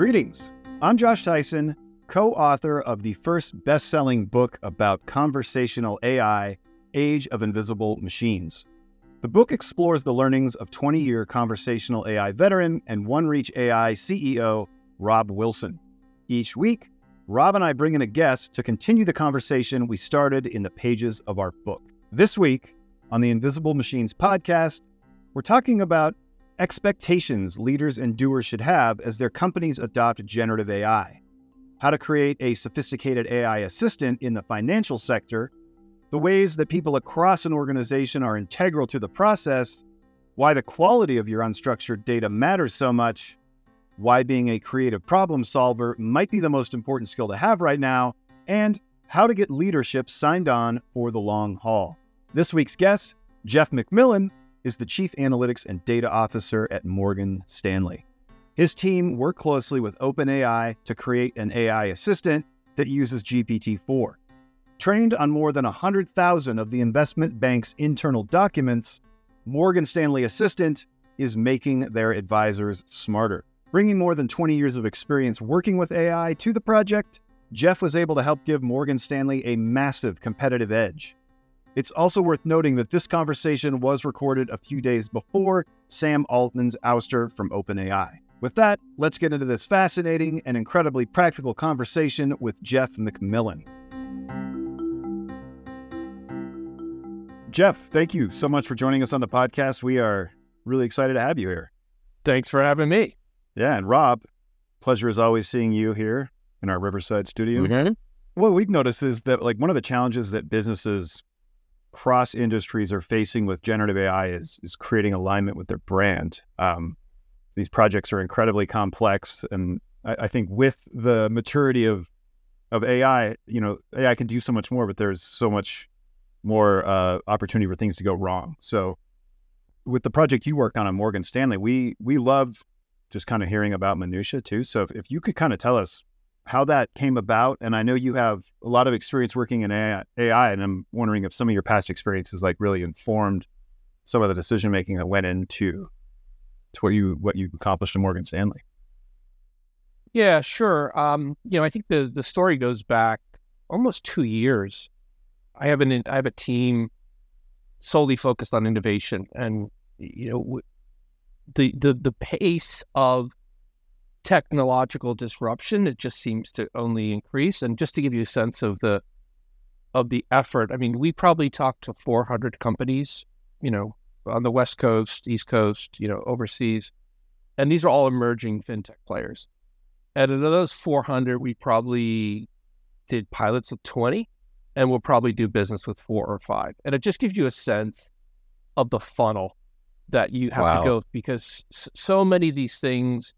Greetings. I'm Josh Tyson, co-author of the first best-selling book about conversational AI, Age of Invisible Machines. The book explores the learnings of 20-year conversational AI veteran and OneReach AI CEO, Rob Wilson. Each week, Rob and I bring in a guest to continue the conversation we started in the pages of our book. This week, on the Invisible Machines podcast, we're talking about expectations leaders and doers should have as their companies adopt generative AI, how to create a sophisticated AI assistant in the financial sector, the ways that people across an organization are integral to the process, why the quality of your unstructured data matters so much, why being a creative problem solver might be the most important skill to have right now, and how to get leadership signed on for the long haul. This week's guest, Jeff McMillan, is the Chief Analytics and Data Officer at Morgan Stanley. His team worked closely with OpenAI to create an AI assistant that uses GPT-4. Trained on more than 100,000 of the investment bank's internal documents, Morgan Stanley Assistant is making their advisors smarter. Bringing more than 20 years of experience working with AI to the project, Jeff was able to help give Morgan Stanley a massive competitive edge. It's also worth noting that this conversation was recorded a few days before Sam Altman's ouster from OpenAI. With that, let's get into this fascinating and incredibly practical conversation with Jeff McMillan. Jeff, thank you so much for joining us on the podcast. We are really excited to have you here. Thanks for having me. Yeah, and Rob, pleasure as always seeing you here in our Riverside studio. Mm-hmm. What we've noticed is that one of the challenges that businesses cross industries are facing with generative AI is creating alignment with their brand. These projects are incredibly complex, and I think with the maturity of AI, AI can do so much more, but there's so much more opportunity for things to go wrong. So with the project you worked on Morgan Stanley, we love just kind of hearing about minutia too. So if you could kind of tell us how that came about, and I know you have a lot of experience working in AI, and I'm wondering if some of your past experiences really informed some of the decision making that went into what you accomplished in Morgan Stanley. Yeah, sure. I think the story goes back almost 2 years. I have a team solely focused on innovation, and the pace of technological disruption, it just seems to only increase. And just to give you a sense of the effort, I mean, we probably talked to 400 companies, on the West Coast, East Coast, overseas, and these are all emerging fintech players. And out of those 400, we probably did pilots with 20, and we'll probably do business with 4 or 5. And it just gives you a sense of the funnel that you have to go, because so many of these things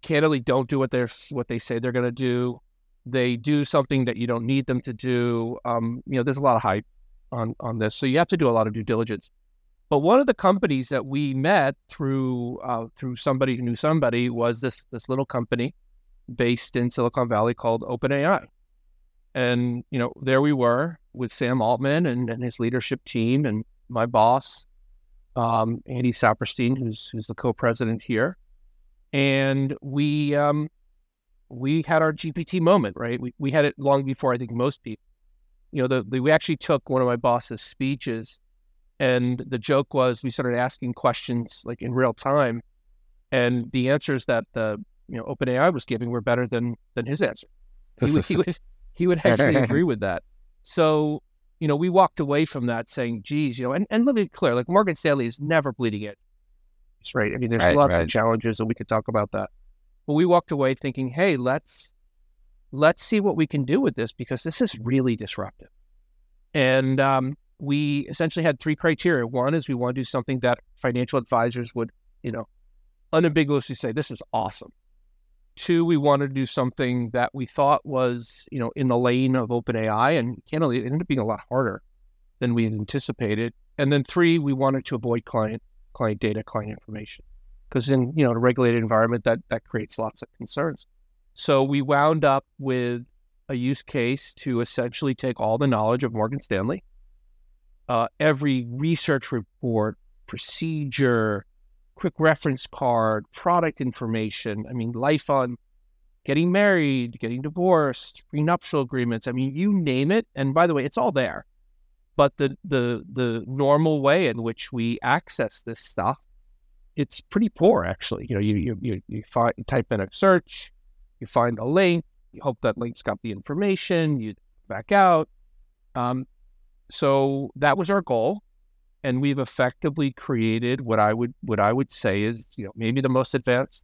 candidly don't do what they say they're going to do. They do something that you don't need them to do. There's a lot of hype on this, so you have to do a lot of due diligence. But one of the companies that we met through somebody who knew somebody was this little company based in Silicon Valley called OpenAI. And there we were with Sam Altman and his leadership team and my boss, Andy Saperstein, who's the co-president here. And we had our GPT moment, right? We had it long before I think most people. We actually took one of my boss's speeches, and the joke was we started asking questions in real time, and the answers that the OpenAI was giving were better than his answer. He would actually agree with that. So we walked away from that saying, geez, and let me be clear, Morgan Stanley is never bleeding edge. Right. I mean, there's lots of challenges, and we could talk about that. But we walked away thinking, hey, let's see what we can do with this, because this is really disruptive. And we essentially had 3 criteria. One is we want to do something that financial advisors would, unambiguously say, this is awesome. 2, we wanted to do something that we thought was, in the lane of OpenAI, and candidly, it ended up being a lot harder than we had anticipated. And then 3, we wanted to avoid client data, client information, because in a regulated environment that creates lots of concerns. So we wound up with a use case to essentially take all the knowledge of Morgan Stanley, every research report, procedure, quick reference card, product information. I mean, life on getting married, getting divorced, prenuptial agreements. I mean, you name it. And by the way, it's all there. But the normal way in which we access this stuff, it's pretty poor, actually. You know, you find, type in a search, you find a link, you hope that link's got the information, you back out. So that was our goal, and we've effectively created what I would say is, you know, maybe the most advanced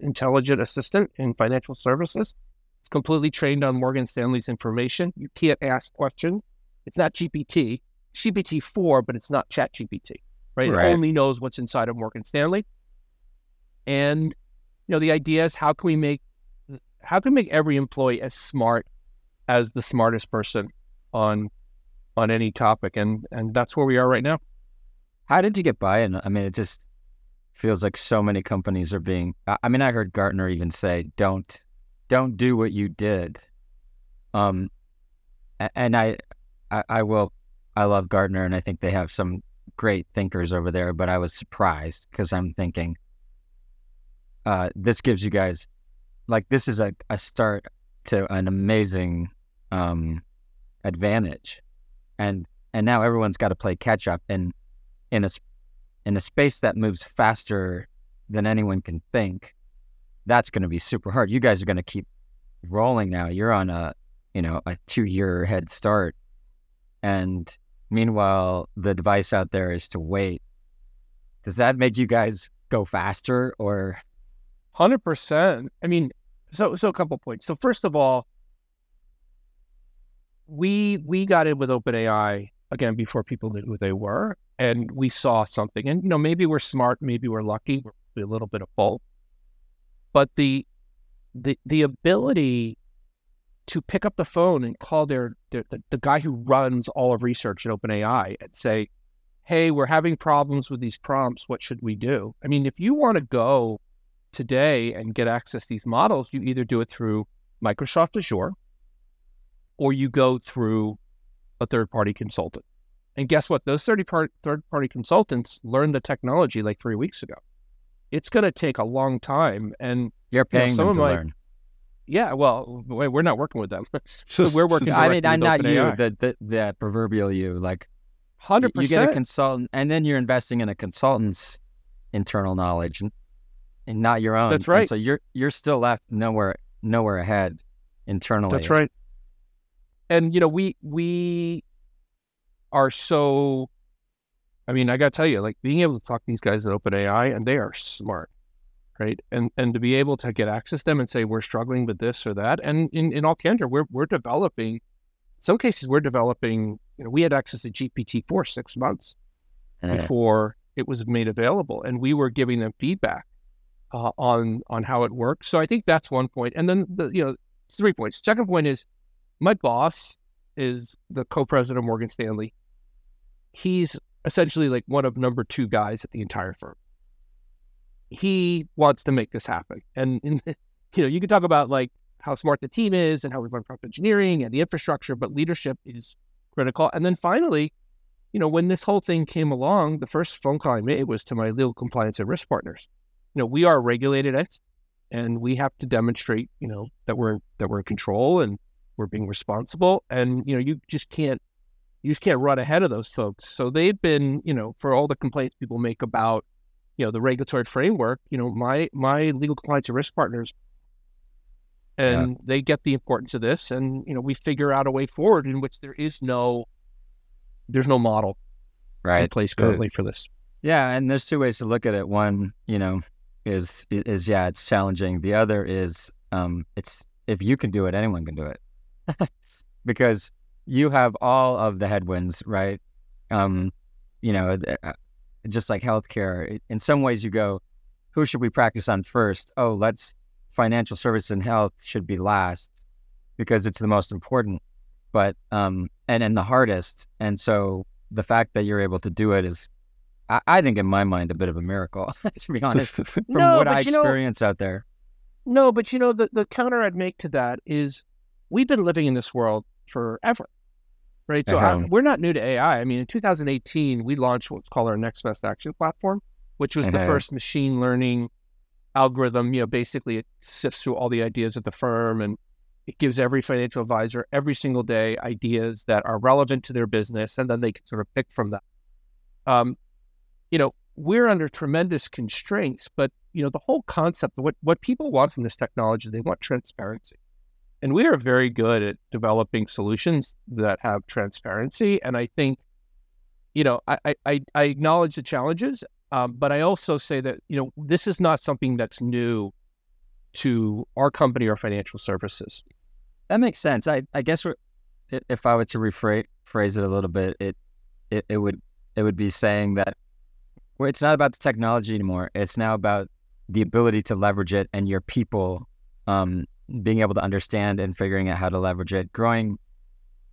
intelligent assistant in financial services. It's completely trained on Morgan Stanley's information. You can't ask questions. It's not GPT, GPT-4, but it's not ChatGPT, right? It only knows what's inside of Morgan Stanley. And, you know, the idea is how can we make every employee as smart as the smartest person on any topic? And that's where we are right now. How did you get buy-in? I mean, it just feels like so many companies are being, I mean, I heard Gartner even say, don't do what you did. And I love Gartner, and I think they have some great thinkers over there, but I was surprised because I'm thinking, this gives you guys, like, this is a start to an amazing advantage. And now everyone's got to play catch up in a space that moves faster than anyone can think. That's going to be super hard. You guys are going to keep rolling now. You're on a 2-year head start. And meanwhile, the advice out there is to wait. Does that make you guys go faster or? 100%. I mean, so a couple points. So first of all, we got in with OpenAI, again, before people knew who they were, and we saw something. And, you know, maybe we're smart, maybe we're lucky, we're a little bit of both. But the ability to pick up the phone and call the guy who runs all of research at OpenAI and say, hey, we're having problems with these prompts. What should we do? I mean, if you want to go today and get access to these models, you either do it through Microsoft Azure or you go through a third-party consultant. And guess what? Those third-party consultants learned the technology like 3 weeks ago. It's going to take a long time. And you're paying them to learn. Yeah, well, we're not working with them. We're working. I mean, I'm not you, the proverbial you. Like, 100%. You get a consultant, and then you're investing in a consultant's internal knowledge and not your own. That's right. And so you're still left nowhere ahead internally. That's right. And you know, we are so. I mean, I got to tell you, like, being able to talk to these guys at OpenAI, and they are smart. Right. And to be able to get access to them and say, we're struggling with this or that. And in all candor, we're developing, in some cases we're developing, you know, we had access to GPT-4 6 months before it was made available. And we were giving them feedback on how it works. So I think that's one point. And then, you know, 3 points. Second point is my boss is the co-president of Morgan Stanley. He's essentially like one of number two guys at the entire firm. He wants to make this happen. And you know, you can talk about like how smart the team is and how we've learned from engineering and the infrastructure, but leadership is critical. And then finally, you know, when this whole thing came along, the first phone call I made was to my legal compliance and risk partners. You know, we are regulated and we have to demonstrate, you know, that we're in control and we're being responsible. And, you know, you just can't run ahead of those folks. So they've been, you know, for all the complaints people make about, you know, the regulatory framework, you know, my legal compliance and risk partners, and they get the importance of this. And, you know, we figure out a way forward in which there's no model in place currently for this. Yeah. And there's two ways to look at it. One, you know, is yeah, it's challenging. The other is, it's, if you can do it, anyone can do it because you have all of the headwinds, right? You know, just like healthcare, in some ways you go, who should we practice on first? Oh, let's financial service and health should be last because it's the most important, but, and the hardest. And so the fact that you're able to do it is, I think in my mind, a bit of a miracle, to be honest, from what I experience out there. No, but you know, the counter I'd make to that is we've been living in this world forever. Right. So we're not new to AI. I mean, in 2018, we launched what's called our next best action platform, which was the first machine learning algorithm. Basically it sifts through all the ideas at the firm, and it gives every financial advisor every single day ideas that are relevant to their business, and then they can sort of pick from that. We're under tremendous constraints, but the whole concept of what people want from this technology, they want transparency. And we are very good at developing solutions that have transparency. And I think, I acknowledge the challenges, but I also say that, this is not something that's new to our company or financial services. That makes sense. I guess if I were to rephrase it a little bit, it would be saying that it's not about the technology anymore. It's now about the ability to leverage it and your people being able to understand and figuring out how to leverage it, growing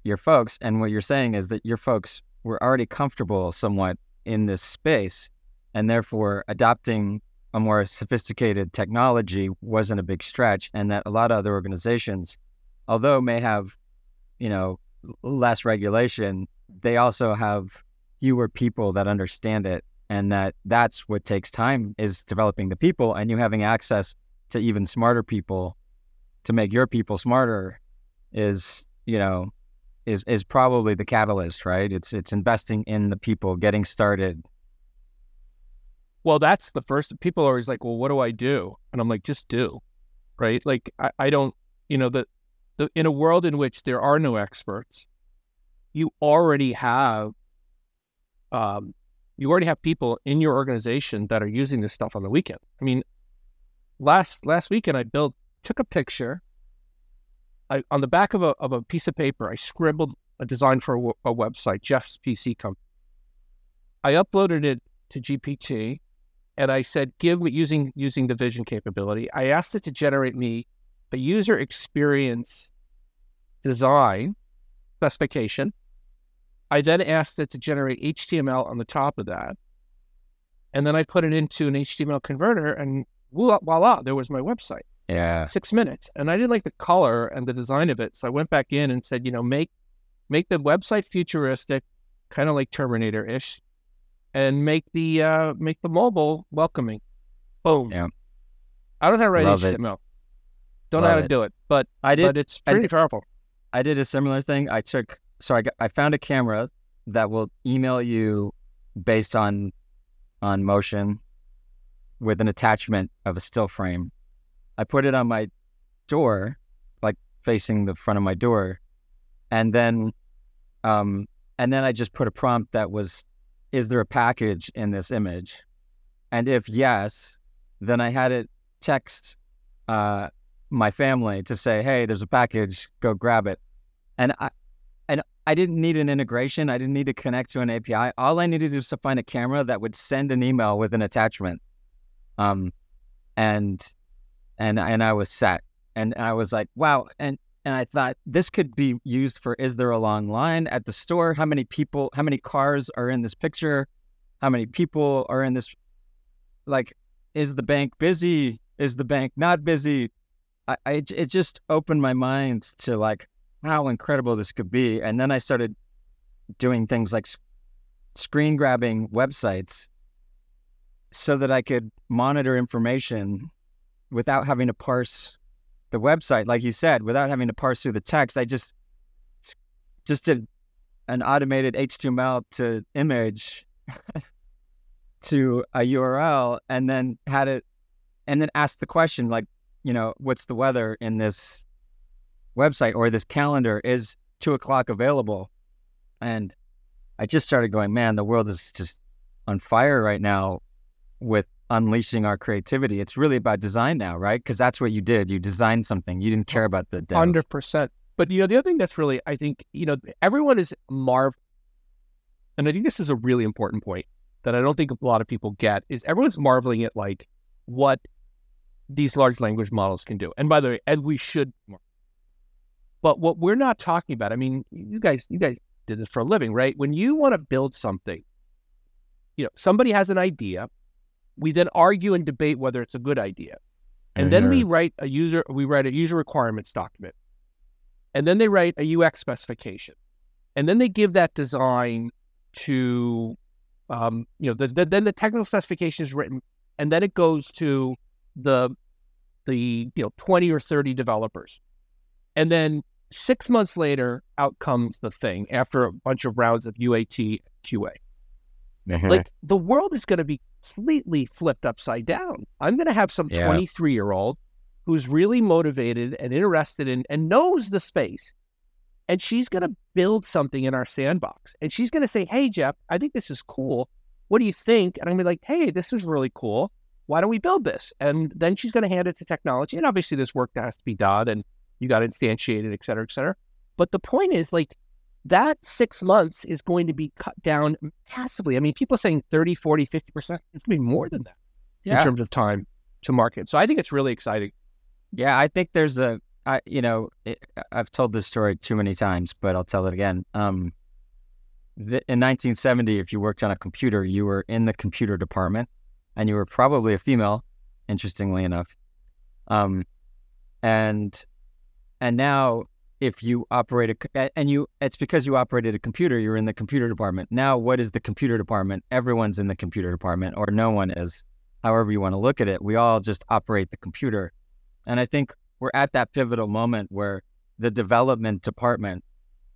your folks. And what you're saying is that your folks were already comfortable somewhat in this space, and therefore adopting a more sophisticated technology wasn't a big stretch, and that a lot of other organizations, although may have, less regulation, they also have fewer people that understand it. And that's what takes time, is developing the people, and you having access to even smarter people to make your people smarter is probably the catalyst, right? It's investing in the people, getting started. Well, that's the first. People are always like, well, what do I do? And I'm like, just do, right? Like I don't, in a world in which there are no experts, you already have, people in your organization that are using this stuff on the weekend. I mean, last weekend took a picture. On the back of a piece of paper, I scribbled a design for a website, Jeff's PC company. I uploaded it to GPT, and I said, "Give me using the vision capability." I asked it to generate me a user experience design specification. I then asked it to generate HTML on the top of that. And then I put it into an HTML converter, and voila, there was my website. Yeah. 6 minutes. And I didn't like the color and the design of it. So I went back in and said, make the website futuristic, kind of like Terminator-ish, and make the mobile welcoming. Boom. Yeah. I don't know how to write HTML. Don't know how to do it, but it's pretty powerful. I did a similar thing. I found a camera that will email you based on motion with an attachment of a still frame. I put it on my door, like facing the front of my door, and then I just put a prompt that was, "Is there a package in this image?" And if yes, then I had it text my family to say, "Hey, there's a package. Go grab it." And I didn't need an integration. I didn't need to connect to an API. All I needed was to find a camera that would send an email with an attachment, and I was set. And I was like, wow. And I thought this could be used for: is there a long line at the store? How many people? How many cars are in this picture? How many people are in this? Like, is the bank busy? Is the bank not busy? It just opened my mind to like how incredible this could be. And then I started doing things like screen grabbing websites so that I could monitor information without having to parse the website, like you said, without having to parse through the text. I just did an automated HTML to image to a URL, and then had it, and then asked the question, like, what's the weather in this website or this calendar? Is 2:00 available? And I just started going, man, the world is just on fire right now with unleashing our creativity. It's really about design now, right? Because that's what you did. You designed something. You didn't care about the dev. 100%. But the other thing that's really, I think, everyone is marveling, and I think this is a really important point that I don't think a lot of people get, is everyone's marveling at like what these large language models can do. And by the way, and we should. But what we're not talking about, I mean, you guys did this for a living, right? When you want to build something, somebody has an idea. We then argue and debate whether it's a good idea. And then we write a user requirements document. And then they write a UX specification. And then they give that design to Then the technical specification is written, and then it goes to the 20 or 30 developers. And then 6 months later, out comes the thing after a bunch of rounds of UAT QA. Like, the world is going to be completely flipped upside down. I'm going to have some 23-year-old who's really motivated and interested in and knows the space. And she's going to build something in our sandbox. And she's going to say, hey, Jeff, I think this is cool. What do you think? And I'm going to be like, hey, this is really cool. Why don't we build this? And then she's going to hand it to technology. And obviously there's work that has to be done and you got instantiated, et cetera, et cetera. But the point is, like, that 6 months is going to be cut down massively. I mean, people are saying 30, 40, 50%. It's going to be more than that in terms of time to market. So I think it's really exciting. Yeah, I think there's I've told this story too many times, but I'll tell it again. In 1970, if you worked on a computer, you were in the computer department, and you were probably a female, interestingly enough. And now, if you it's because you operated a computer, you're in the computer department. Now, what is the computer department? Everyone's in the computer department, or no one is. However you want to look at it, we all just operate the computer. And I think we're at that pivotal moment where the development department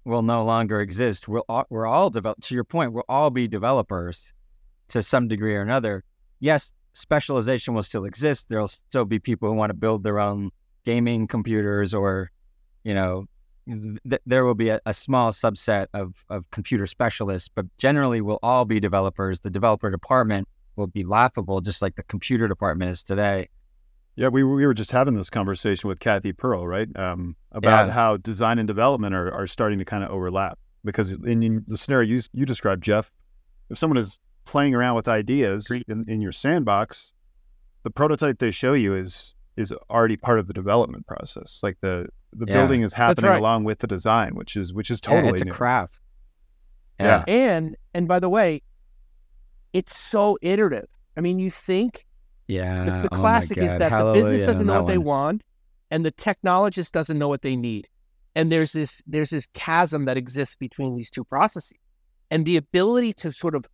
will no longer exist. To your point, we'll all be developers to some degree or another. Yes, specialization will still exist. There'll still be people who want to build their own gaming computers, or, there will be a small subset of computer specialists, but generally we'll all be developers. The developer department will be laughable, just like the computer department is today. Yeah, we were just having this conversation with Kathy Pearl, right? About how design and development are starting to kind of overlap, because in the scenario you described, Jeff, if someone is playing around with ideas in your sandbox, the prototype they show you is already part of the development process. Like the building is happening along with the design, which is totally it's new. It's a craft. Yeah. And by the way, it's so iterative. I mean, you think. Yeah, the classic is that the business doesn't know what they want, and the technologist doesn't know what they need, and there's this chasm that exists between these two processes, and the ability to sort of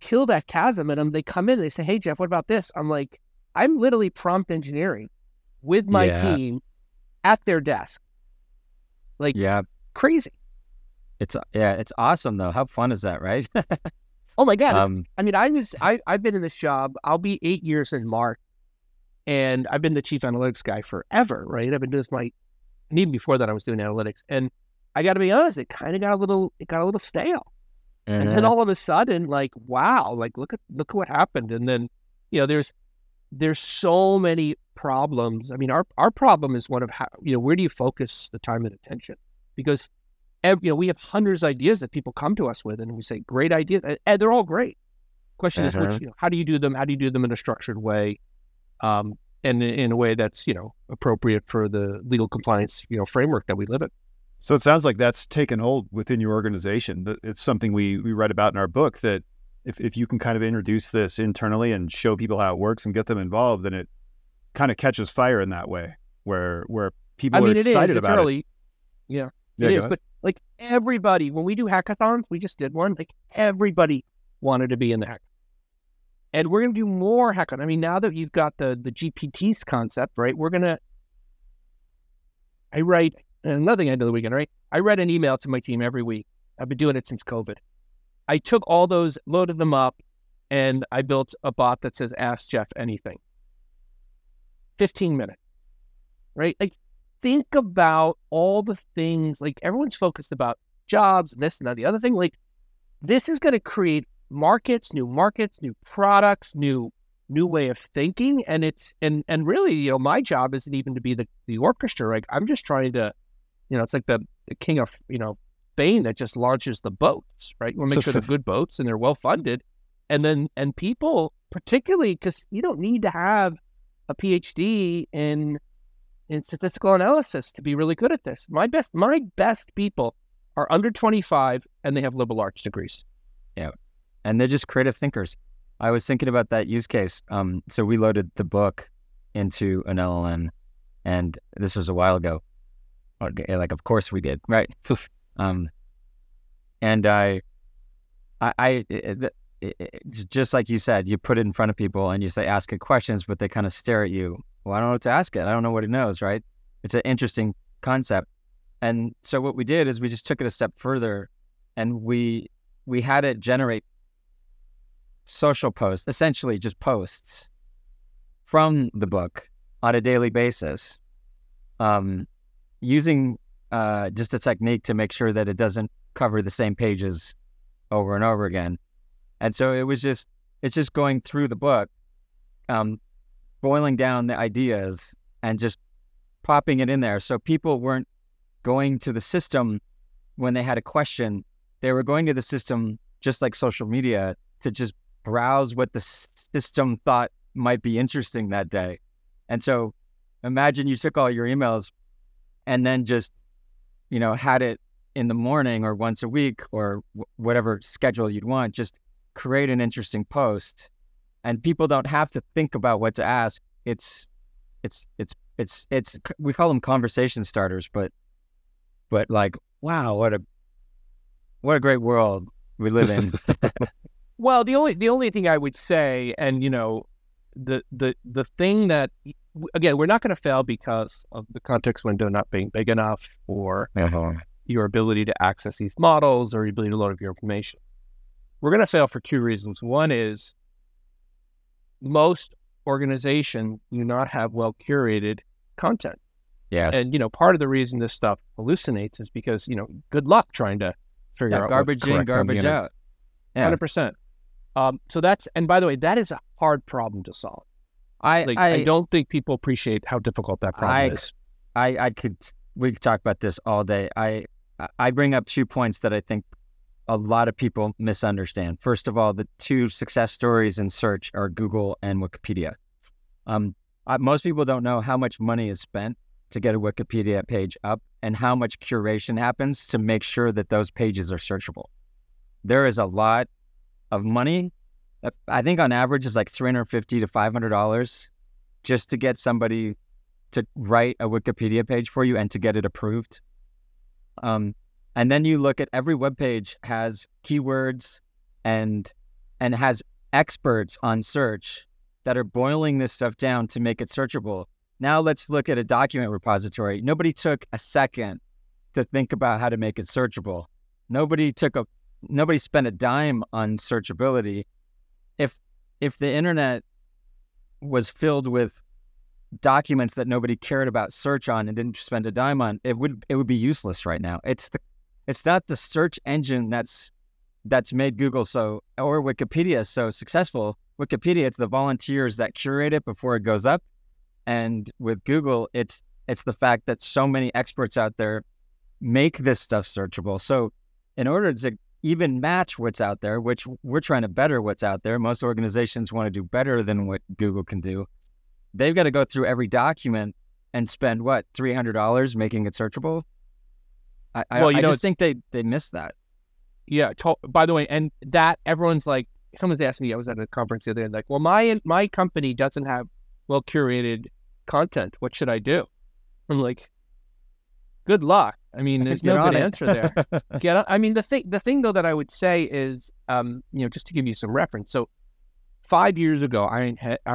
kill that chasm. And they come in, and they say, "Hey, Jeff, what about this?" I'm like, I'm literally prompt engineering with my team at their desk, like crazy. It's awesome though. How fun is that, right? Oh my God! I've been in this job. I'll be 8 years in March, and I've been the chief analytics guy forever, right? I've been doing this even before that. I was doing analytics, and I got to be honest, it kind of got a little stale. And then all of a sudden, look at what happened. And then there's so many problems. I mean, our problem is one of how where do you focus the time and attention, because we have hundreds of ideas that people come to us with, and we say, great ideas. And they're all great. Question is, which, how do you do them? How do you do them in a structured way? And in a way that's, appropriate for the legal compliance, framework that we live in. So it sounds like that's taken hold within your organization. It's something we read about in our book, that if you can kind of introduce this internally and show people how it works and get them involved, then it kind of catches fire in that way where people are excited about it. Totally, yeah. Yeah, it is, but like everybody, when we do hackathons, we just did one, like everybody wanted to be in the hackathon. And we're going to do more hackathons. I mean, now that you've got the GPTs concept, right, we're going to, another thing I did the weekend, right? I write an email to my team every week. I've been doing it since COVID. I took all those, loaded them up, and I built a bot that says, ask Jeff anything. 15 minutes, right? Like, think about all the things, like everyone's focused about jobs and this and that. The other thing, like this is going to create markets, new products, new way of thinking. And it's, and really, my job isn't even to be the orchestra. Like I'm just trying to, it's like the king of, Spain that just launches the boats, right? We'll make sure they're good boats and they're well-funded. And people particularly, because you don't need to have a PhD in statistical analysis to be really good at this. My best people are under 25 and they have liberal arts degrees. Yeah. And they're just creative thinkers. I was thinking about that use case. So we loaded the book into an LLM, and this was a while ago. Like, of course we did. Right. And I just like you said, you put it in front of people and you say, ask it questions, but they kind of stare at you. Well, I don't know what to ask it. I don't know what it knows, right? It's an interesting concept. And so what we did is we just took it a step further, and we had it generate social posts, essentially just posts from the book on a daily basis, using just a technique to make sure that it doesn't cover the same pages over and over again. And so it was just, it's just going through the book, boiling down the ideas and just popping it in there. So people weren't going to the system when they had a question. They were going to the system just like social media to just browse what the system thought might be interesting that day. And so imagine you took all your emails and then just, you know, had it in the morning or once a week or whatever schedule you'd want, just create an interesting post, and people don't have to think about what to ask. It's we call them conversation starters, but like, wow, what a great world we live in. Well, the only thing I would say, and you know, the thing that, again, we're not going to fail because of the context window not being big enough, or your ability to access these models, or your ability to load up your information. We're going to fail for two reasons. One is most organizations do not have well-curated content. Yes. And, you know, part of the reason this stuff hallucinates is because, you know, good luck trying to figure out garbage in, garbage out. Yeah. 100%. So that's, and by the way, that is a hard problem to solve. I don't think people appreciate how difficult that problem is. We could talk about this all day. I bring up 2 points that I think a lot of people misunderstand. First of all, the two success stories in search are Google and Wikipedia. Most people don't know how much money is spent to get a Wikipedia page up and how much curation happens to make sure that those pages are searchable. There is a lot of money. I think on average is like $350 to $500 just to get somebody to write a Wikipedia page for you and to get it approved. And then you look at every web page has keywords and has experts on search that are boiling this stuff down to make it searchable. Now let's look at a document repository. Nobody took a second to think about how to make it searchable. Nobody spent a dime on searchability. If the internet was filled with documents that nobody cared about search on and didn't spend a dime on, it would be useless right now. It's not the search engine that's made Google so, or Wikipedia so successful. Wikipedia, it's the volunteers that curate it before it goes up. And with Google, it's the fact that so many experts out there make this stuff searchable. So in order to even match what's out there, which we're trying to better what's out there, most organizations want to do better than what Google can do. They've got to go through every document and spend, what, $300 making it searchable? I just think they missed that. Yeah. By the way, and that everyone's like, someone's asked me, I was at a conference the other day, like, well, my company doesn't have well-curated content. What should I do? I'm like, good luck. I mean, there's no good answer there. The thing though that I would say is, you know, just to give you some reference. So 5 years ago, I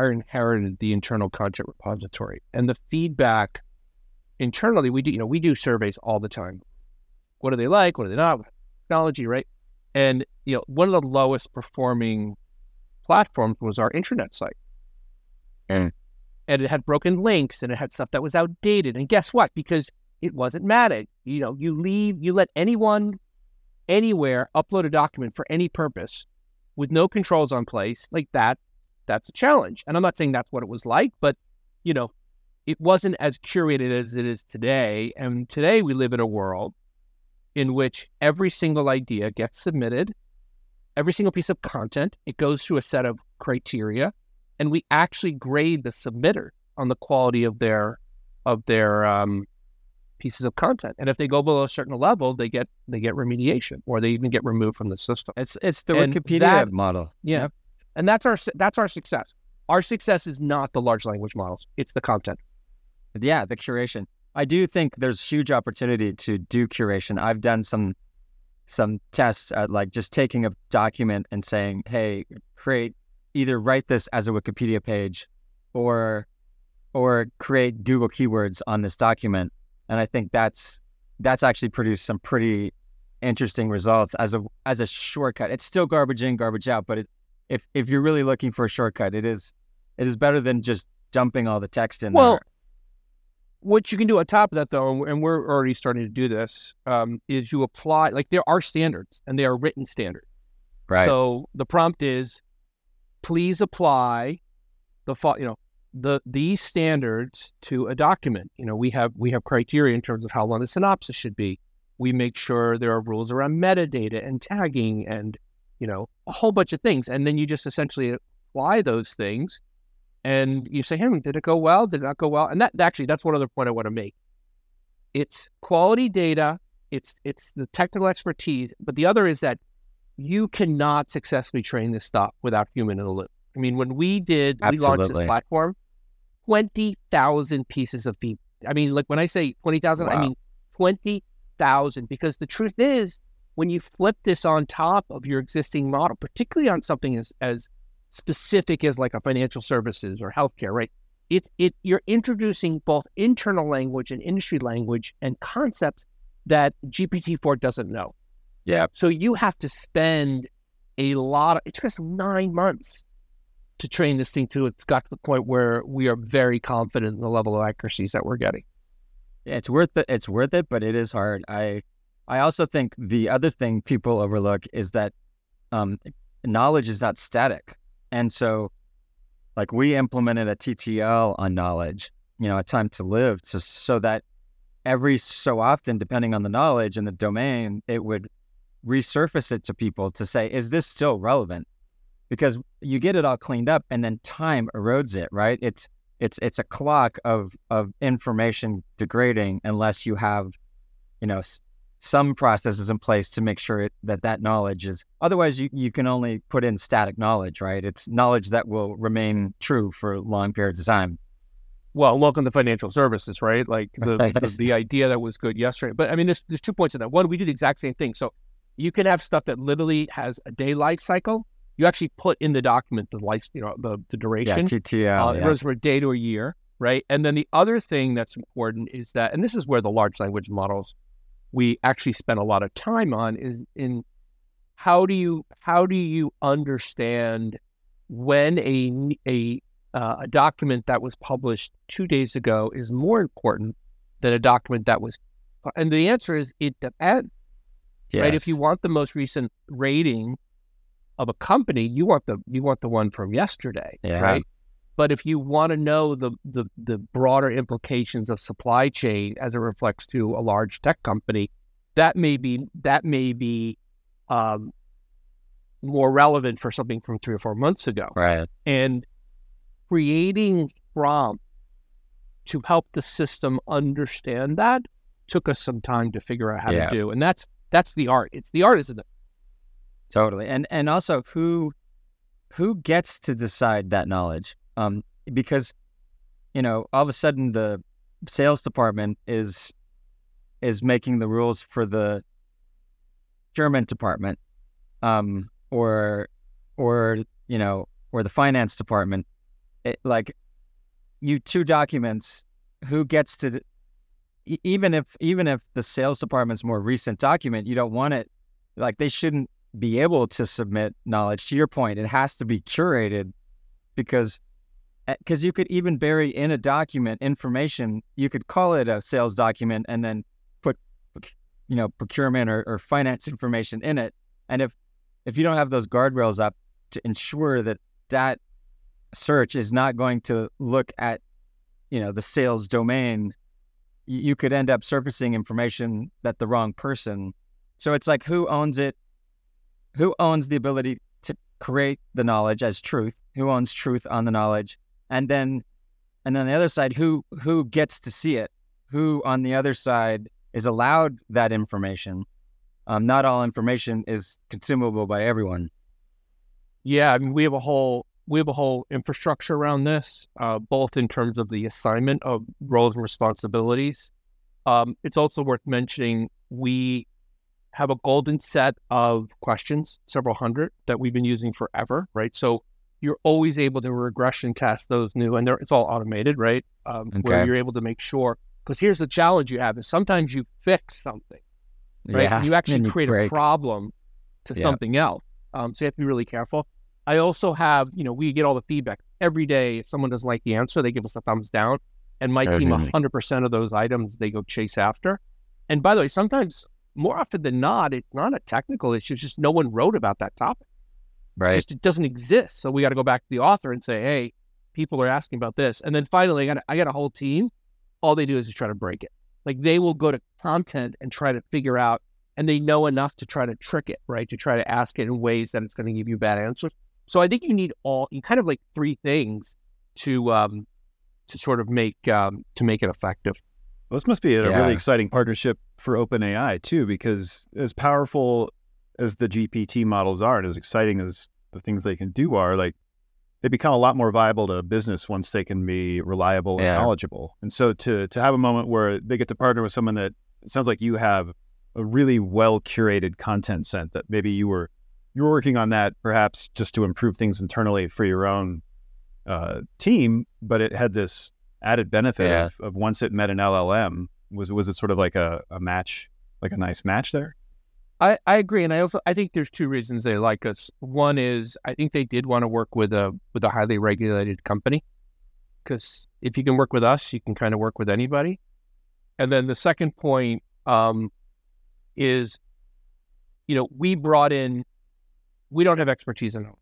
inherited the internal content repository, and the feedback internally, we do surveys all the time. What do they like? What do they not? Technology, right? And, you know, one of the lowest performing platforms was our intranet site. And it had broken links, and it had stuff that was outdated. And guess what? Because it wasn't matted. You know, you let anyone, anywhere upload a document for any purpose with no controls on place like that. That's a challenge. And I'm not saying that's what it was like, but, you know, it wasn't as curated as it is today. And today we live in a world in which every single idea gets submitted, every single piece of content, it goes through a set of criteria, and we actually grade the submitter on the quality of their pieces of content. And if they go below a certain level, they get remediation, or they even get removed from the system. It's the Wikipedia model. Yeah. Yep. And that's our success. Our success is not the large language models. It's the content. Yeah, the curation. I do think there's huge opportunity to do curation. I've done some some tests at like just taking a document and saying, hey, create, either write this as a Wikipedia page or create Google keywords on this document. And I think that's actually produced some pretty interesting results as a shortcut. It's still garbage in, garbage out, but it, if you're really looking for a shortcut, it is better than just dumping all the text in there. What you can do on top of that, though, and we're already starting to do this, is you apply, like there are standards and they are written standards. Right. So the prompt is, please apply these standards to a document. You know, we have criteria in terms of how long a synopsis should be. We make sure there are rules around metadata and tagging and, you know, a whole bunch of things. And then you just essentially apply those things. And you say, hey, did it go well? Did it not go well? And that's one other point I want to make. It's quality data. It's the technical expertise. But the other is that you cannot successfully train this stuff without human in the loop. I mean, when we launched this platform, 20,000 pieces of feedback. I mean, like when I say 20,000, wow. I mean 20,000. Because the truth is, when you flip this on top of your existing model, particularly on something as specific as like a financial services or healthcare, right? You're introducing both internal language and industry language and concepts that GPT-4 doesn't know. Yeah. So you have to spend it took us 9 months to train this thing to it's got to the point where we are very confident in the level of accuracies that we're getting. Yeah, it's worth it, but it is hard. I also think the other thing people overlook is that knowledge is not static. And so, like, we implemented a TTL on knowledge, you know, a time to live, so that every so often, depending on the knowledge and the domain, it would resurface it to people to say, is this still relevant? Because you get it all cleaned up and then time erodes it, right? It's a clock of information degrading unless you have, you know, some processes in place to make sure that knowledge is, otherwise you can only put in static knowledge, right? It's knowledge that will remain true for long periods of time. Well, welcome to financial services, right? Like the idea that was good yesterday. But I mean, there's 2 points in that. One, we do the exact same thing. So you can have stuff that literally has a day life cycle. You actually put in the document the life, you know, the duration. Yeah, TTL. It goes from a day to a year, right? And then the other thing that's important is that, and this is where the large language models we actually spent a lot of time on, is in how do you understand when a document that was published 2 days ago is more important than a document that was, and the answer is it depends. Yes. Right? If you want the most recent rating of a company, you want the one from yesterday, yeah. Right? But if you want to know the broader implications of supply chain as it reflects to a large tech company, that may be more relevant for something from 3 or 4 months ago. Right. And creating prompts to help the system understand that took us some time to figure out how to do, and that's the art. It's the art, isn't it? Totally. And also who gets to decide that knowledge? Because, you know, all of a sudden the sales department is making the rules for the German department, or the finance department. You two documents, who gets to, even if the sales department's more recent document, you don't want it. Like, they shouldn't be able to submit knowledge. To your point, it has to be curated because you could even bury in a document information. You could call it a sales document and then put, you know, procurement or finance information in it. And if you don't have those guardrails up to ensure that search is not going to look at, you know, the sales domain, you could end up surfacing information that the wrong person. So it's like, who owns it? Who owns the ability to create the knowledge as truth? Who owns truth on the knowledge? And then the other side, who gets to see it? Who on the other side is allowed that information? Not all information is consumable by everyone. Yeah, I mean, we have a whole infrastructure around this, both in terms of the assignment of roles and responsibilities. It's also worth mentioning we have a golden set of questions, several hundred, that we've been using forever, right? So you're always able to regression test those new, and it's all automated, right? Where you're able to make sure, because here's the challenge you have is sometimes you fix something, right? Yeah, and you actually create a problem to something else. So you have to be really careful. I also have, we get all the feedback every day. If someone doesn't like the answer, they give us a thumbs down. And my team, 100% of those items, they go chase after. And by the way, sometimes, more often than not, it's not a technical issue. It's just no one wrote about that topic. Right. Just it doesn't exist. So we got to go back to the author and say, hey, people are asking about this. And then finally, I got a whole team. All they do is try to break it. Like they will go to content and try to figure out, and they know enough to try to trick it, right? To try to ask it in ways that it's going to give you bad answers. So I think you kind of like three things to sort of make, to make it effective. Well, this must be a really exciting partnership for OpenAI too, because as powerful as the GPT models are and as exciting as the things they can do are, like they become a lot more viable to business once they can be reliable and knowledgeable. And so to have a moment where they get to partner with someone that it sounds like you have a really well curated content set that maybe you're working on that perhaps just to improve things internally for your own team, but it had this added benefit of once it met an LLM, was it sort of like a match, like a nice match there? I agree. And I think there's two reasons they like us. One is I think they did want to work with a highly regulated company, because if you can work with us, you can kind of work with anybody. And then the second point is, we brought in, we don't have expertise in it, to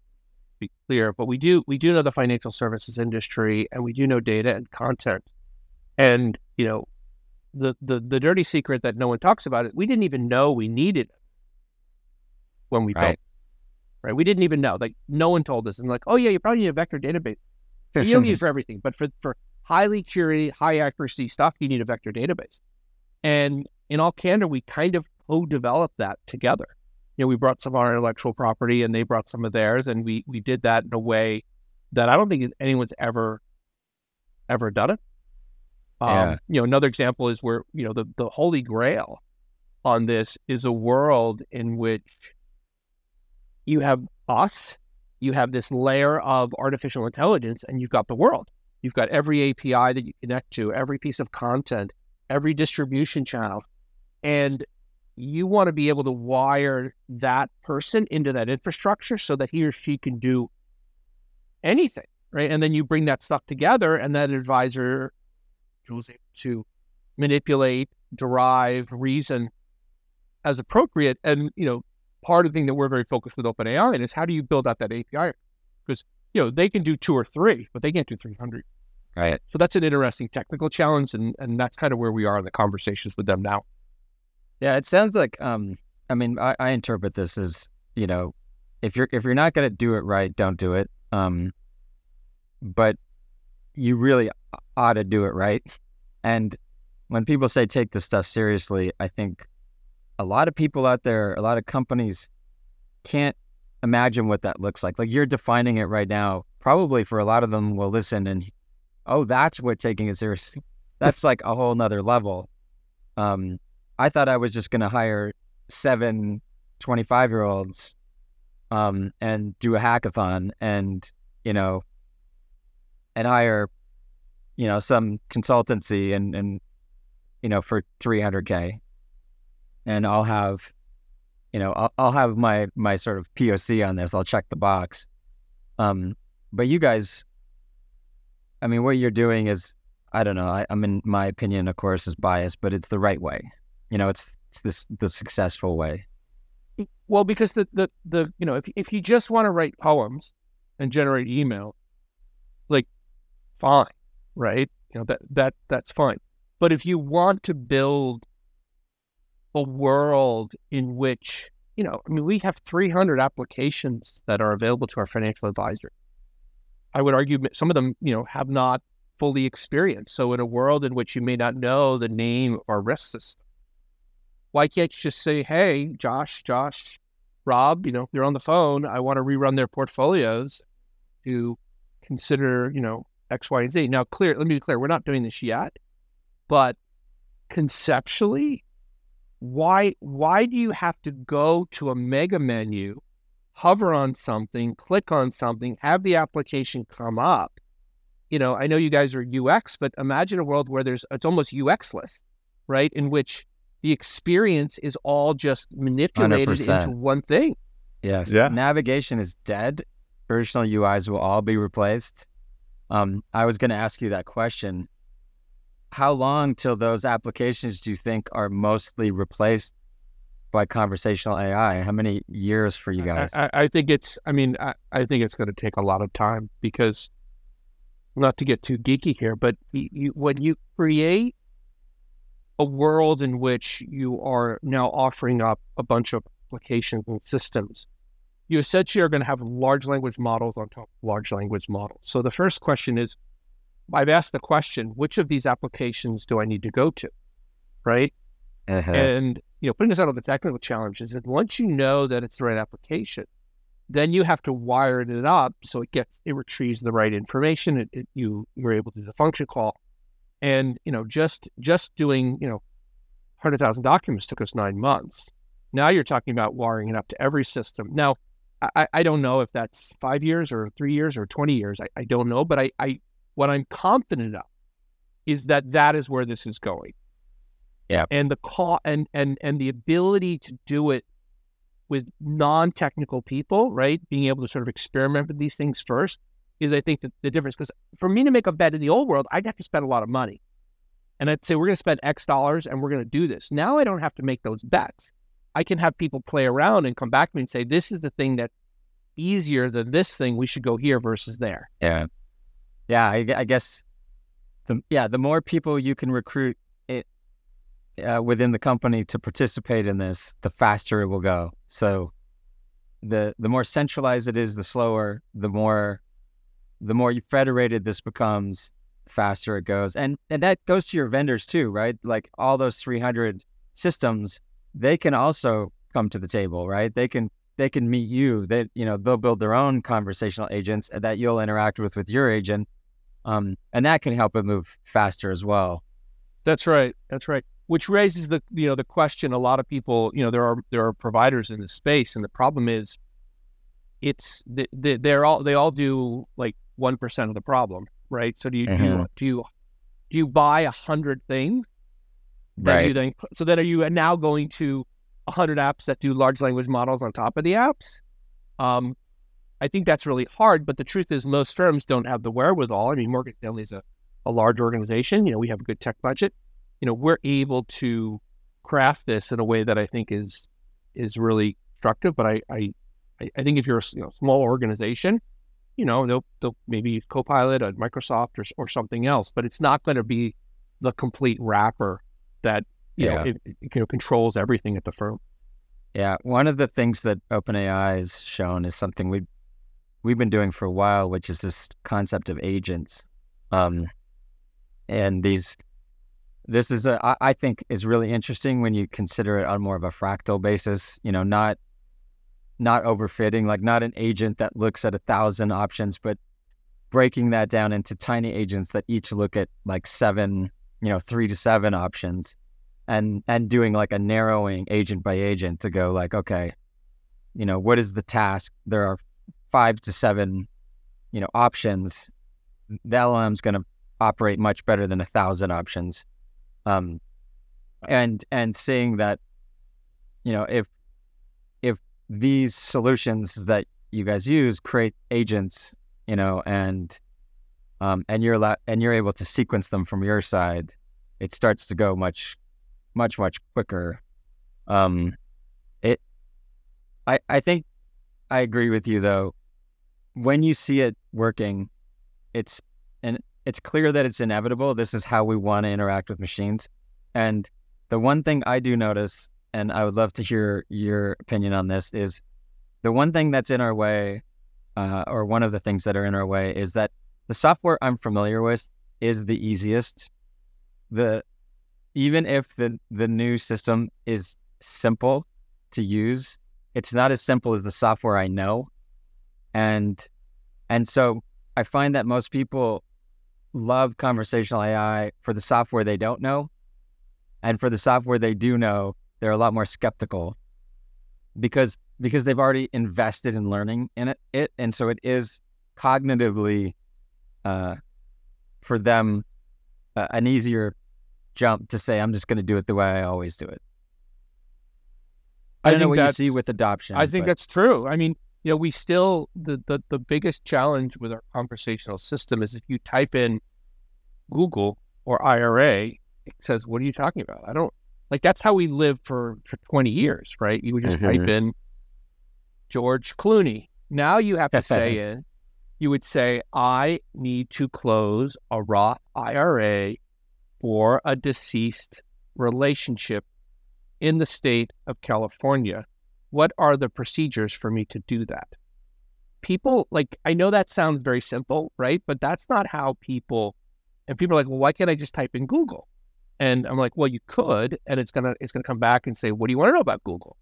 be clear, but we do know the financial services industry, and we do know data and content. And, the dirty secret that no one talks about is we didn't even know we needed it when we built it, right? We didn't even know. Like, no one told us. And like, oh, yeah, you probably need a vector database. You don't need it for everything, but for highly curated, high-accuracy stuff, you need a vector database. And in all candor, we kind of co-developed that together. We brought some of our intellectual property and they brought some of theirs, and we did that in a way that I don't think anyone's ever done it. Another example is where, the holy grail on this is a world in which you have us, you have this layer of artificial intelligence, and you've got the world. You've got every API that you connect to, every piece of content, every distribution channel. And you want to be able to wire that person into that infrastructure so that he or she can do anything, right? And then you bring that stuff together, and that advisor was able to manipulate, derive, reason as appropriate. And, part of the thing that we're very focused with OpenAI is how do you build out that API? Because, they can do 2 or 3, but they can't do 300. Right. So that's an interesting technical challenge, and that's kind of where we are in the conversations with them now. Yeah, it sounds like, I interpret this as, if you're not going to do it right, don't do it. But you really ought to do it right. And when people say take this stuff seriously, I think a lot of people out there, a lot of companies can't imagine what that looks like. Like you're defining it right now, probably for a lot of them will listen and, oh, that's what taking it seriously. That's like a whole nother level. I thought I was just going to hire 7 25-year-olds and do a hackathon and hire, some consultancy and for $300K. And I'll have, I'll have my sort of POC on this. I'll check the box. But you guys, what you're doing is, I don't know. I mean, my opinion, of course, is biased, but it's the right way. It's the successful way. Well, because the if you just want to write poems and generate email, like, fine, right? That's fine. But if you want to build a world in which, we have 300 applications that are available to our financial advisor. I would argue some of them, have not fully experienced. So in a world in which you may not know the name of our risk system, why can't you just say, hey, Josh, Rob, they're on the phone. I want to rerun their portfolios to consider, X, Y, and Z. Now, let me be clear, we're not doing this yet, but conceptually, Why do you have to go to a mega menu, hover on something, click on something, have the application come up? You know, I know you guys are UX, but imagine a world where it's almost UX-less, right? In which the experience is all just manipulated 100%. Into one thing. Yes. Yeah. Navigation is dead. Traditional UIs will all be replaced. I was going to ask you that question. How long till those applications do you think are mostly replaced by conversational AI? How many years for you guys? I think it's going to take a lot of time, because, not to get too geeky here, but when you create a world in which you are now offering up a bunch of applications and systems, you essentially are going to have large language models on top of large language models. So the first question is, I've asked the question, which of these applications do I need to go to, right? Uh-huh. And, you know, putting us out of the technical challenges, that once you know that it's the right application, then you have to wire it up so it retrieves the right information. You're able to do the function call, and just doing 100,000 documents took us 9 months. Now you're talking about wiring it up to every system. Now, I don't know if that's 5 years or 3 years or 20 years. I don't know, but what I'm confident of is that is where this is going. Yeah. And the call and the ability to do it with non-technical people, right? Being able to sort of experiment with these things first is, I think, the difference. Because for me to make a bet in the old world, I'd have to spend a lot of money. And I'd say, we're going to spend X dollars and we're going to do this. Now I don't have to make those bets. I can have people play around and come back to me and say, this is the thing that's easier than this thing. We should go here versus there. Yeah. Yeah, I guess, the more people you can recruit within the company to participate in this, the faster it will go. So the more centralized it is, the slower, the more federated this becomes, the faster it goes. And that goes to your vendors too, right? Like all those 300 systems, they can also come to the table, right? They can meet you. They'll build their own conversational agents that you'll interact with your agent, and that can help it move faster as well. That's right. Which raises the question. A lot of people, there are providers in this space, and the problem is, they all do like 1% of the problem, right? So do you buy 100 things? Right. So then are you now going to 100 apps that do large language models on top of the apps? I think that's really hard, but the truth is most firms don't have the wherewithal. I mean, Morgan Stanley is a large organization. We have a good tech budget. We're able to craft this in a way that I think is really constructive, but I think if you're a small organization, they'll maybe co-pilot at Microsoft or something else, but it's not going to be the complete wrapper that it controls everything at the firm. Yeah, one of the things that OpenAI has shown is something we've been doing for a while, which is this concept of agents, and this is I think is really interesting when you consider it on more of a fractal basis. Not overfitting, like not an agent that looks at 1,000 options, but breaking that down into tiny agents that each look at like 7. 3 to 7 options, and doing like a narrowing agent by agent to go like, okay, what is the task? There are 5 to 7, options. The LLM's going to operate much better than 1,000 options. And seeing that, if these solutions that you guys use create agents, and you're able to sequence them from your side, it starts to go much quicker. I think I agree with you though. When you see it working, it's clear that it's inevitable. This is how we want to interact with machines. And the one thing I do notice, and I would love to hear your opinion on this, is the one thing that's in our way, or one of the things that are in our way, is that the software I'm familiar with is the easiest. Even if the new system is simple to use, it's not as simple as the software I know. And so I find that most people love conversational AI for the software they don't know. And for the software they do know, They're a lot more skeptical because they've already invested in learning in it. And so it is cognitively, for them, an easier jump to say, I'm just going to do it the way I always do it. I don't know what you see with adoption. I think that's true. I mean, you know, we still, the biggest challenge with our conversational system is if you type in Google or IRA, it says, what are you talking about? I don't, like, that's how we lived for 20 years, right? You would just type in George Clooney. Now you have to say in, you would say, I need to close a Roth IRA for a deceased relationship in the state of California. What are the procedures for me to do that? People, like, I know that sounds very simple, right? But that's not how people, and people are like, well, why can't I just type in Google? And I'm like, well, you could, and it's gonna come back and say, what do you want to know about Google?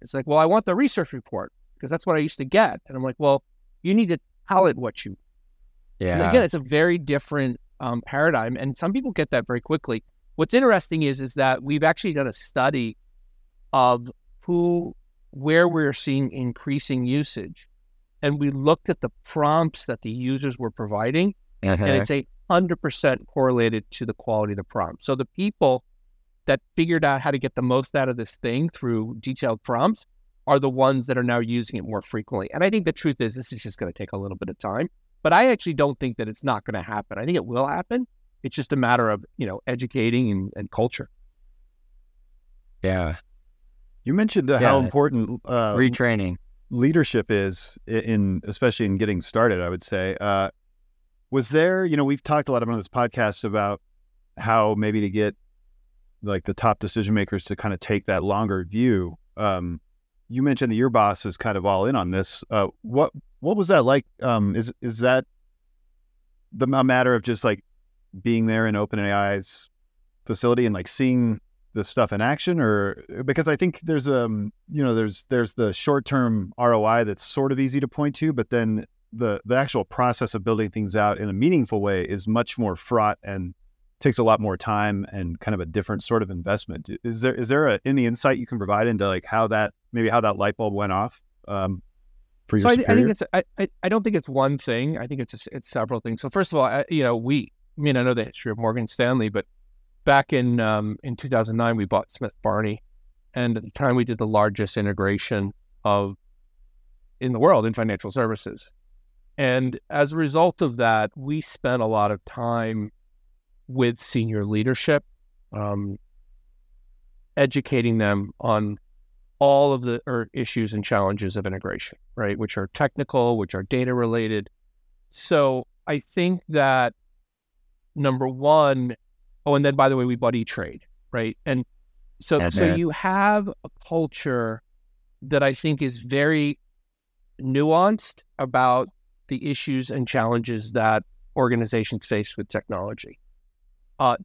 It's like, well, I want the research report because that's what I used to get. And I'm like, well, you need to tell it what you. Yeah. And again, it's a very different paradigm, and some people get that very quickly. What's interesting is that we've actually done a study of where we're seeing increasing usage, and we looked at the prompts that the users were providing, and it's 100% correlated to the quality of the prompt. So the people that figured out how to get the most out of this thing through detailed prompts are the ones that are now using it more frequently. And I think the truth is this is just going to take a little bit of time, but I actually don't think that it's not going to happen. I think it will happen. It's just a matter of, you know, educating and culture. Yeah. You mentioned how important retraining leadership is in, especially in getting started, I would say. Was there, you know, we've talked a lot on this podcast about how maybe to get like the top decision makers to kind of take that longer view. You mentioned that your boss is kind of all in on this. What was that like? Is that a matter of just like being there in OpenAI's facility and like seeing the stuff in action? Or because I think there's there's the short-term ROI that's sort of easy to point to, but then the actual process of building things out in a meaningful way is much more fraught and takes a lot more time and kind of a different sort of investment. Is there any insight you can provide into like how that light bulb went off for your superior? I don't think it's one thing. I think it's several things. So first of all, I know the history of Morgan Stanley, but back in 2009, we bought Smith Barney, and at the time we did the largest integration in the world in financial services. And as a result of that, we spent a lot of time with senior leadership, educating them on all of the issues and challenges of integration, right? Which are technical, which are data related. So I think that number one, and then by the way, we bought E-Trade, right? And so you have a culture that I think is very nuanced about the issues and challenges that organizations face with technology.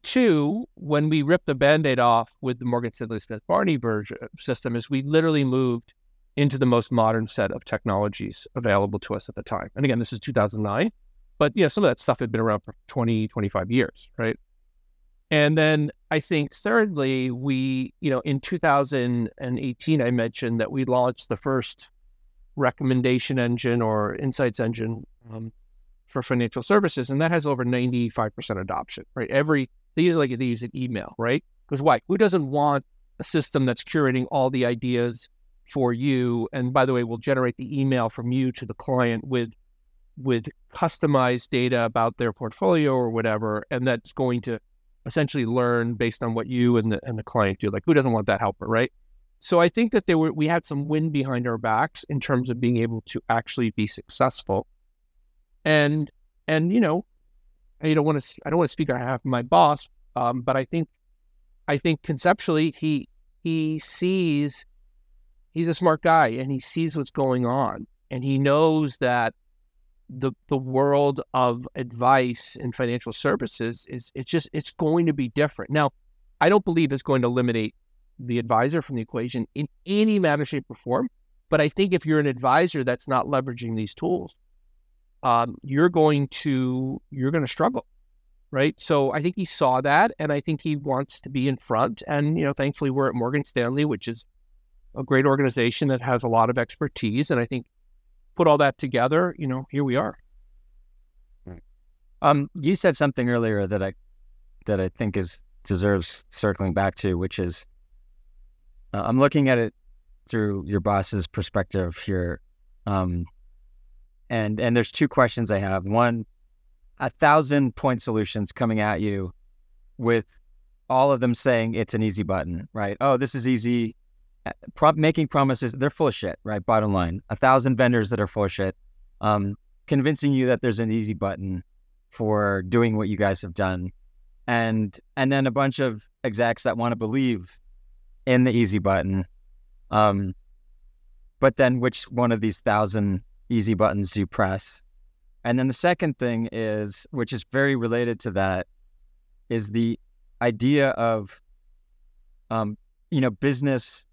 Two, when we ripped the Band-Aid off with the Morgan Stanley Smith Barney version system, is we literally moved into the most modern set of technologies available to us at the time. And again, this is 2009, but you know, some of that stuff had been around for 20, 25 years, right? And then I think thirdly, we, you know, in 2018, I mentioned that we launched the first recommendation engine or insights engine for financial services, and that has over 95% adoption, right? They use an email, right? Because why? Who doesn't want a system that's curating all the ideas for you? And by the way, we'll generate the email from you to the client with customized data about their portfolio or whatever, and that's going to essentially learn based on what you and the client do. Like, who doesn't want that helper, right? So I think that we had some wind behind our backs in terms of being able to actually be successful, and you know, I don't want to speak on behalf of my boss, but I think conceptually he's a smart guy and he sees what's going on, and he knows that the world of advice in financial services it's going to be different. Now, I don't believe it's going to eliminate the advisor from the equation in any manner, shape, or form. But I think if you're an advisor that's not leveraging these tools, you're going to struggle. right? So I think he saw that, and I think he wants to be in front. And, you know, thankfully we're at Morgan Stanley, which is a great organization that has a lot of expertise. And I think put all that together, you know, here we are. You said something earlier that I think deserves circling back to, which is I'm looking at it through your boss's perspective here. And there's two questions I have. One, 1,000 point solutions coming at you with all of them saying it's an easy button, right? Oh, this is easy. Making promises, they're full of shit, right? Bottom line, 1,000 vendors that are full of shit, convincing you that there's an easy button for doing what you guys have done. And then a bunch of execs that want to believe in the easy button. But then which one of these 1,000 easy buttons do you press? And then the second thing is, which is very related to that, is the idea of, business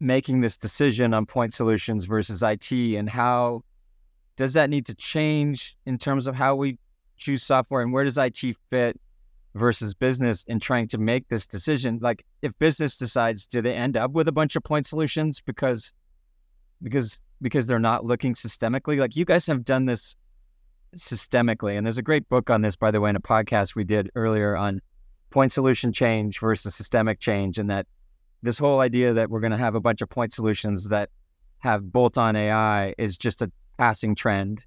making this decision on point solutions versus IT, and how does that need to change in terms of how we choose software, and where does IT fit versus business in trying to make this decision? Like, if business decides, do they end up with a bunch of point solutions because they're not looking systemically? Like, you guys have done this systemically, and there's a great book on this, by the way, in a podcast we did earlier on point solution change versus systemic change, and that this whole idea that we're going to have a bunch of point solutions that have bolt-on AI is just a passing trend,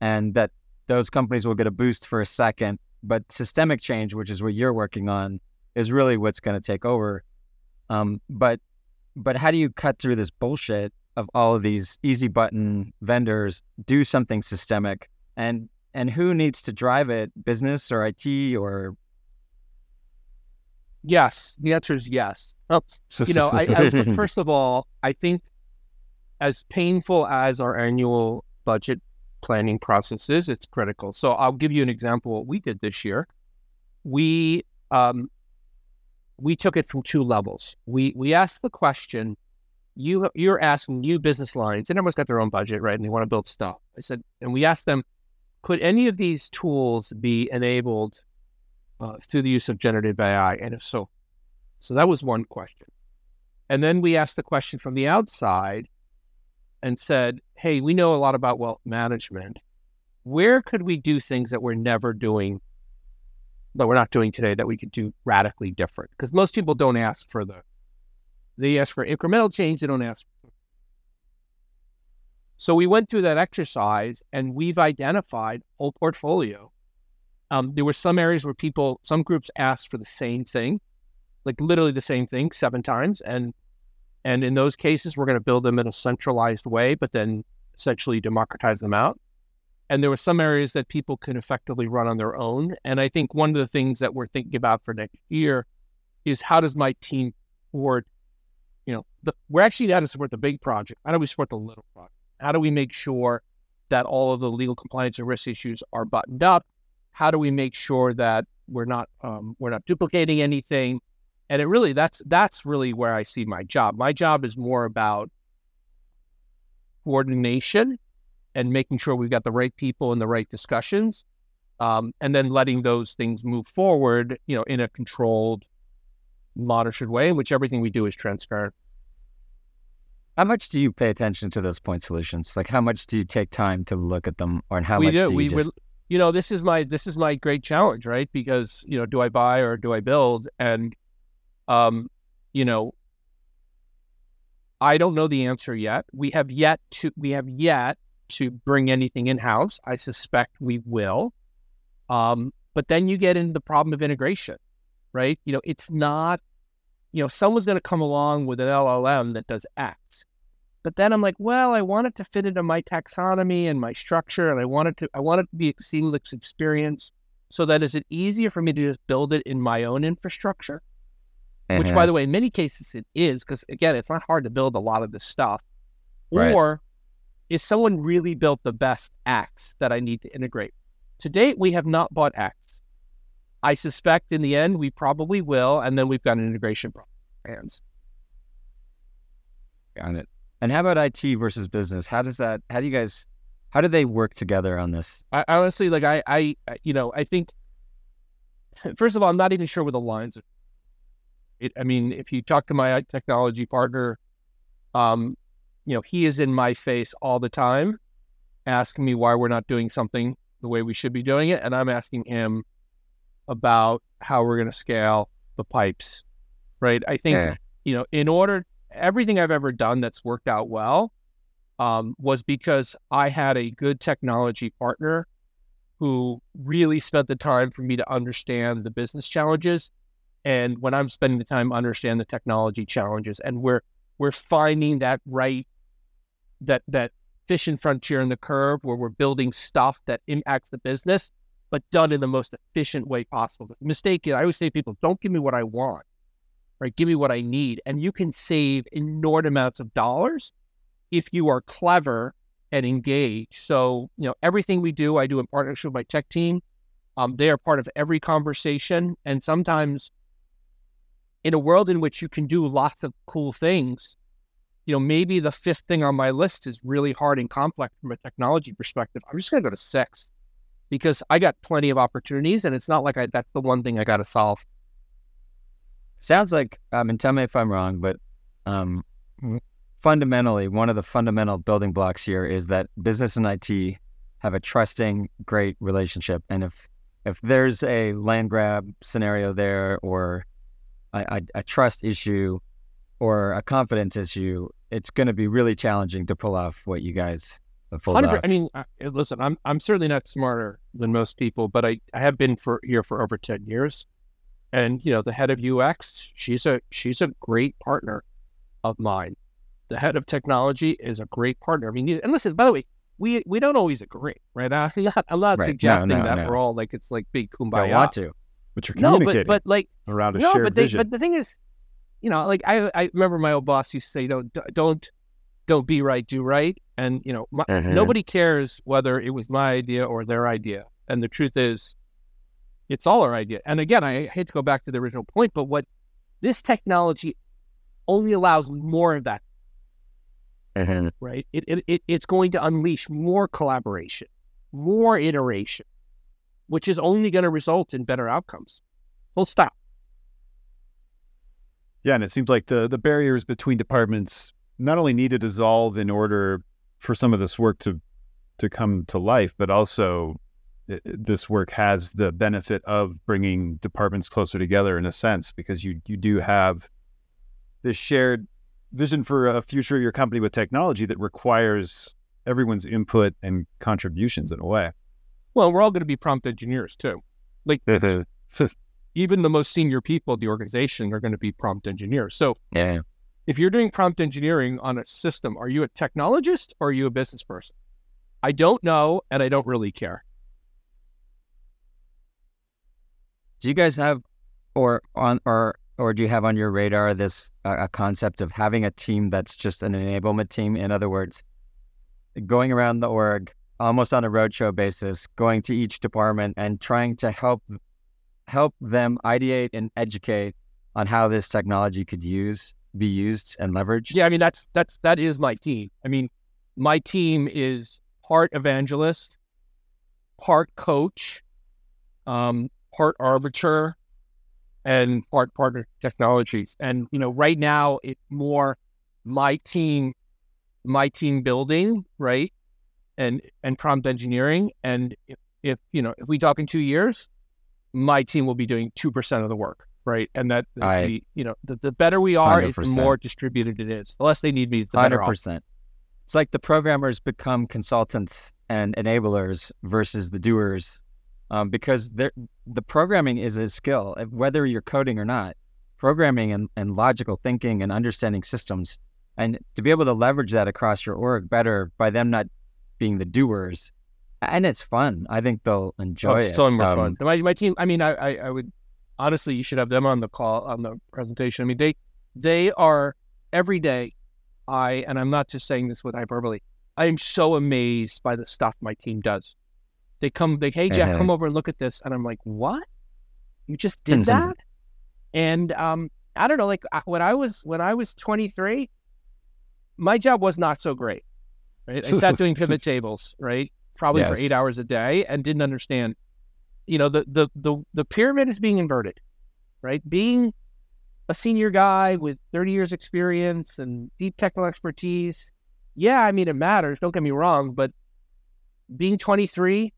and that those companies will get a boost for a second, but systemic change, which is what you're working on, is really what's going to take over. But how do you cut through this bullshit of all of these easy button vendors, do something systemic, and who needs to drive it, business or IT or? Yes, the answer is yes. First of all, I think as painful as our annual budget planning process is, it's critical. So I'll give you an example of what we did this year. We took it from two levels. We asked the question, you're asking new business lines, and everyone's got their own budget, right? And they want to build stuff. I said, and we asked them, could any of these tools be enabled through the use of generative AI? And if so, that was one question. And then we asked the question from the outside and said, hey, we know a lot about wealth management. Where could we do things that we're never doing, that we're not doing today, that we could do radically different? Because most people don't ask for they ask for incremental change, they don't ask for. So we went through that exercise, and we've identified a whole portfolio. There were some areas where some groups asked for the same thing, like literally the same thing 7 times. And in those cases, we're going to build them in a centralized way, but then essentially democratize them out. And there were some areas that people could effectively run on their own. And I think one of the things that we're thinking about for next year is, how does my team support, we're actually how to support the big project. How do we support the little project? How do we make sure that all of the legal compliance and risk issues are buttoned up? How do we make sure that we're not duplicating anything? And it really, that's really where I see my job. My job is more about coordination and making sure we've got the right people and the right discussions, and then letting those things move forward, in a controlled, monitored way, in which everything we do is transparent. How much do you pay attention to those point solutions? Like, how much do you take time to look at them, or how much do you just... This is my great challenge, right? Because, do I buy or do I build? And I don't know the answer yet. We have yet to bring anything in-house. I suspect we will. But then you get into the problem of integration, right? It's not, someone's going to come along with an LLM that does X, but then I'm like, well, I want it to fit into my taxonomy and my structure. And I want it to be a seamless experience. So that is it easier for me to just build it in my own infrastructure? Which, by the way, in many cases it is, because, again, it's not hard to build a lot of this stuff. Right. Or is someone really built the best X that I need to integrate? To date, we have not bought X. I suspect in the end we probably will, and then we've got an integration problem. Got it. And how about IT versus business? How do they work together on this? I honestly, I think First of all, I'm not even sure where the lines are. I mean, if you talk to my technology partner, you know, he is in my face all the time, asking me why we're not doing something the way we should be doing it. And I'm asking him about how we're going to scale the pipes, right? I think, you know, in order, everything I've ever done that's worked out well was because I had a good technology partner who really spent the time for me to understand the business challenges. And when I'm spending the time, understand the technology challenges, and we're finding that right, that efficient frontier in the curve where we're building stuff that impacts the business, but done in the most efficient way possible. The mistake, I always say to people, don't give me what I want, right? Give me what I need. And you can save enormous amounts of dollars if you are clever and engaged. So, you know, everything we do, I do in partnership with my tech team. They are part of every conversation. And sometimes, in a world in which you can do lots of cool things, you know, maybe the fifth thing on my list is really hard and complex from a technology perspective. I'm just going to go to 6 because I got plenty of opportunities, and it's not like that's the one thing I got to solve. Sounds like, I mean, tell me if I'm wrong, but fundamentally, one of the fundamental building blocks here is that business and IT have a trusting, great relationship. And if there's a land grab scenario there, or a trust issue, or a confidence issue, it's going to be really challenging to pull off what you guys have pulled off. I mean, listen, I'm certainly not smarter than most people, but I have been here for over 10 years. And, you know, the head of UX, she's a great partner of mine. The head of technology is a great partner. I mean, and listen, by the way, we don't always agree, right? I'm not right. Suggesting no. We're all like, it's like big kumbaya. I want to. But you're communicating around a shared vision. But the thing is, you know, like I remember my old boss used to say, don't be right, do right. And, you know, nobody cares whether it was my idea or their idea. And the truth is, it's all our idea. And again, I hate to go back to the original point, but what this technology only allows more of that, right? It's going to unleash more collaboration, more iteration, which is only going to result in better outcomes. Full stop. Yeah, and it seems like the barriers between departments not only need to dissolve in order for some of this work to come to life, but also this work has the benefit of bringing departments closer together in a sense, because you do have this shared vision for a future of your company with technology that requires everyone's input and contributions in a way. Well, we're all going to be prompt engineers too. Like even the most senior people at the organization are going to be prompt engineers. So if you're doing prompt engineering on a system, are you a technologist or are you a business person? I don't know, and I don't really care. Do you guys have do you have on your radar this a concept of having a team that's just an enablement team? In other words, going around the org almost on a roadshow basis, going to each department and trying to help them ideate and educate on how this technology could be used and leveraged? Yeah, I mean, that is my team. I mean, my team is part evangelist, part coach, part arbiter, and part partner technologies. And, you know, right now it's more my team building, right? And prompt engineering. And if we talk in 2 years, my team will be doing 2% of the work, right? And that the better we are 100%. Is the more distributed it is. The less they need me, the better 100%. It's like the programmers become consultants and enablers versus the doers, because the programming is a skill, whether you're coding or not. Programming and logical thinking and understanding systems, and to be able to leverage that across your org better by them not being the doers. And it's fun. I think they'll enjoy it. It's so much fun. My team, I mean, I would honestly, you should have them on the call, on the presentation. I mean, they are every day. And I'm not just saying this with hyperbole, I am so amazed by the stuff my team does. They come, hey Jeff, come over and look at this. And I'm like, what? You just did that? And I don't know, like when I was 23, my job was not so great. Right? I sat doing pivot tables, right? Probably for 8 hours a day, and didn't understand you know, the pyramid is being inverted, right? Being a senior guy with 30 years experience and deep technical expertise. Yeah, I mean, it matters. Don't get me wrong, but being 23,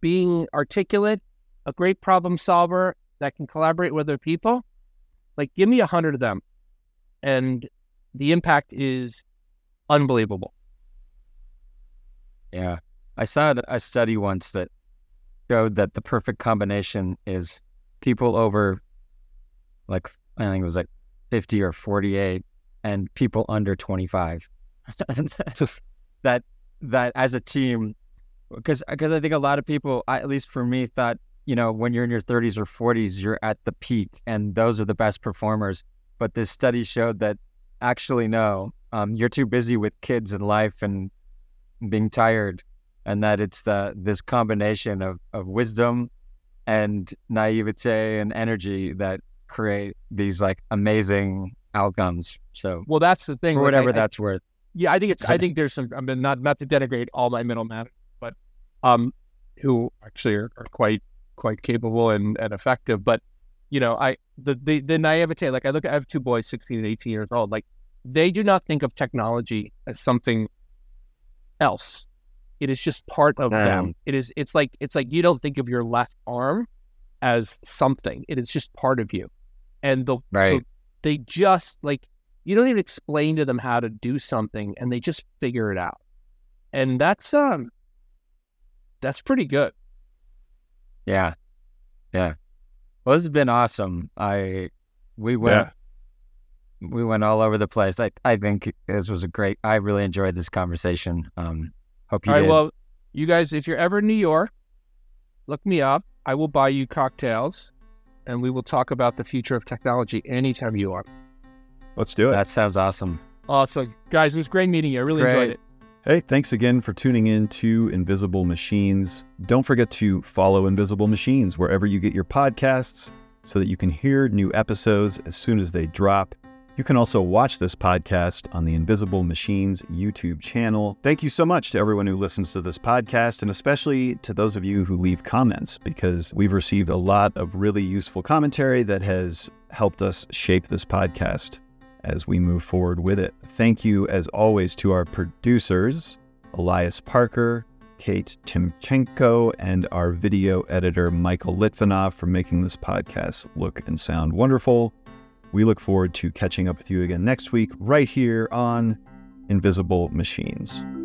being articulate, a great problem solver that can collaborate with other people, like give me 100 of them. And the impact is unbelievable. Yeah. I saw a study once that showed that the perfect combination is people over, like, I think it was like 50 or 48, and people under 25. that as a team, because I think a lot of people, at least for me, thought, you know, when you're in your 30s or 40s, you're at the peak, and those are the best performers. But this study showed that actually, no, you're too busy with kids and life and being tired, and that it's this combination of wisdom and naivete and energy that create these like amazing outcomes. So, well, that's the thing. For whatever that's worth. Yeah, I think it's. I think there's some. I mean, not to denigrate all my middle managers, but who actually are quite capable and effective. But you know, the naivete. Like I have two boys, 16 and 18 years old. Like they do not think of technology as something else. It is just part of them. It's like you don't think of your left arm as something. It is just part of you. And they just like you don't even explain to them how to do something, and they just figure it out. And that's pretty good. Yeah. Yeah. Well, this has been awesome. We went all over the place. I think this was I really enjoyed this conversation. Hope you did. All right, well, you guys, if you're ever in New York, look me up. I will buy you cocktails, and we will talk about the future of technology anytime you want. Let's do it. That sounds awesome. Awesome. Guys, it was great meeting you. I really enjoyed it. Hey, thanks again for tuning in to Invisible Machines. Don't forget to follow Invisible Machines wherever you get your podcasts so that you can hear new episodes as soon as they drop. You can also watch this podcast on the Invisible Machines YouTube channel. Thank you so much to everyone who listens to this podcast, and especially to those of you who leave comments, because we've received a lot of really useful commentary that has helped us shape this podcast as we move forward with it. Thank you, as always, to our producers, Elias Parker, Kate Timchenko, and our video editor, Michael Litvinov, for making this podcast look and sound wonderful. We look forward to catching up with you again next week, right here on Invisible Machines.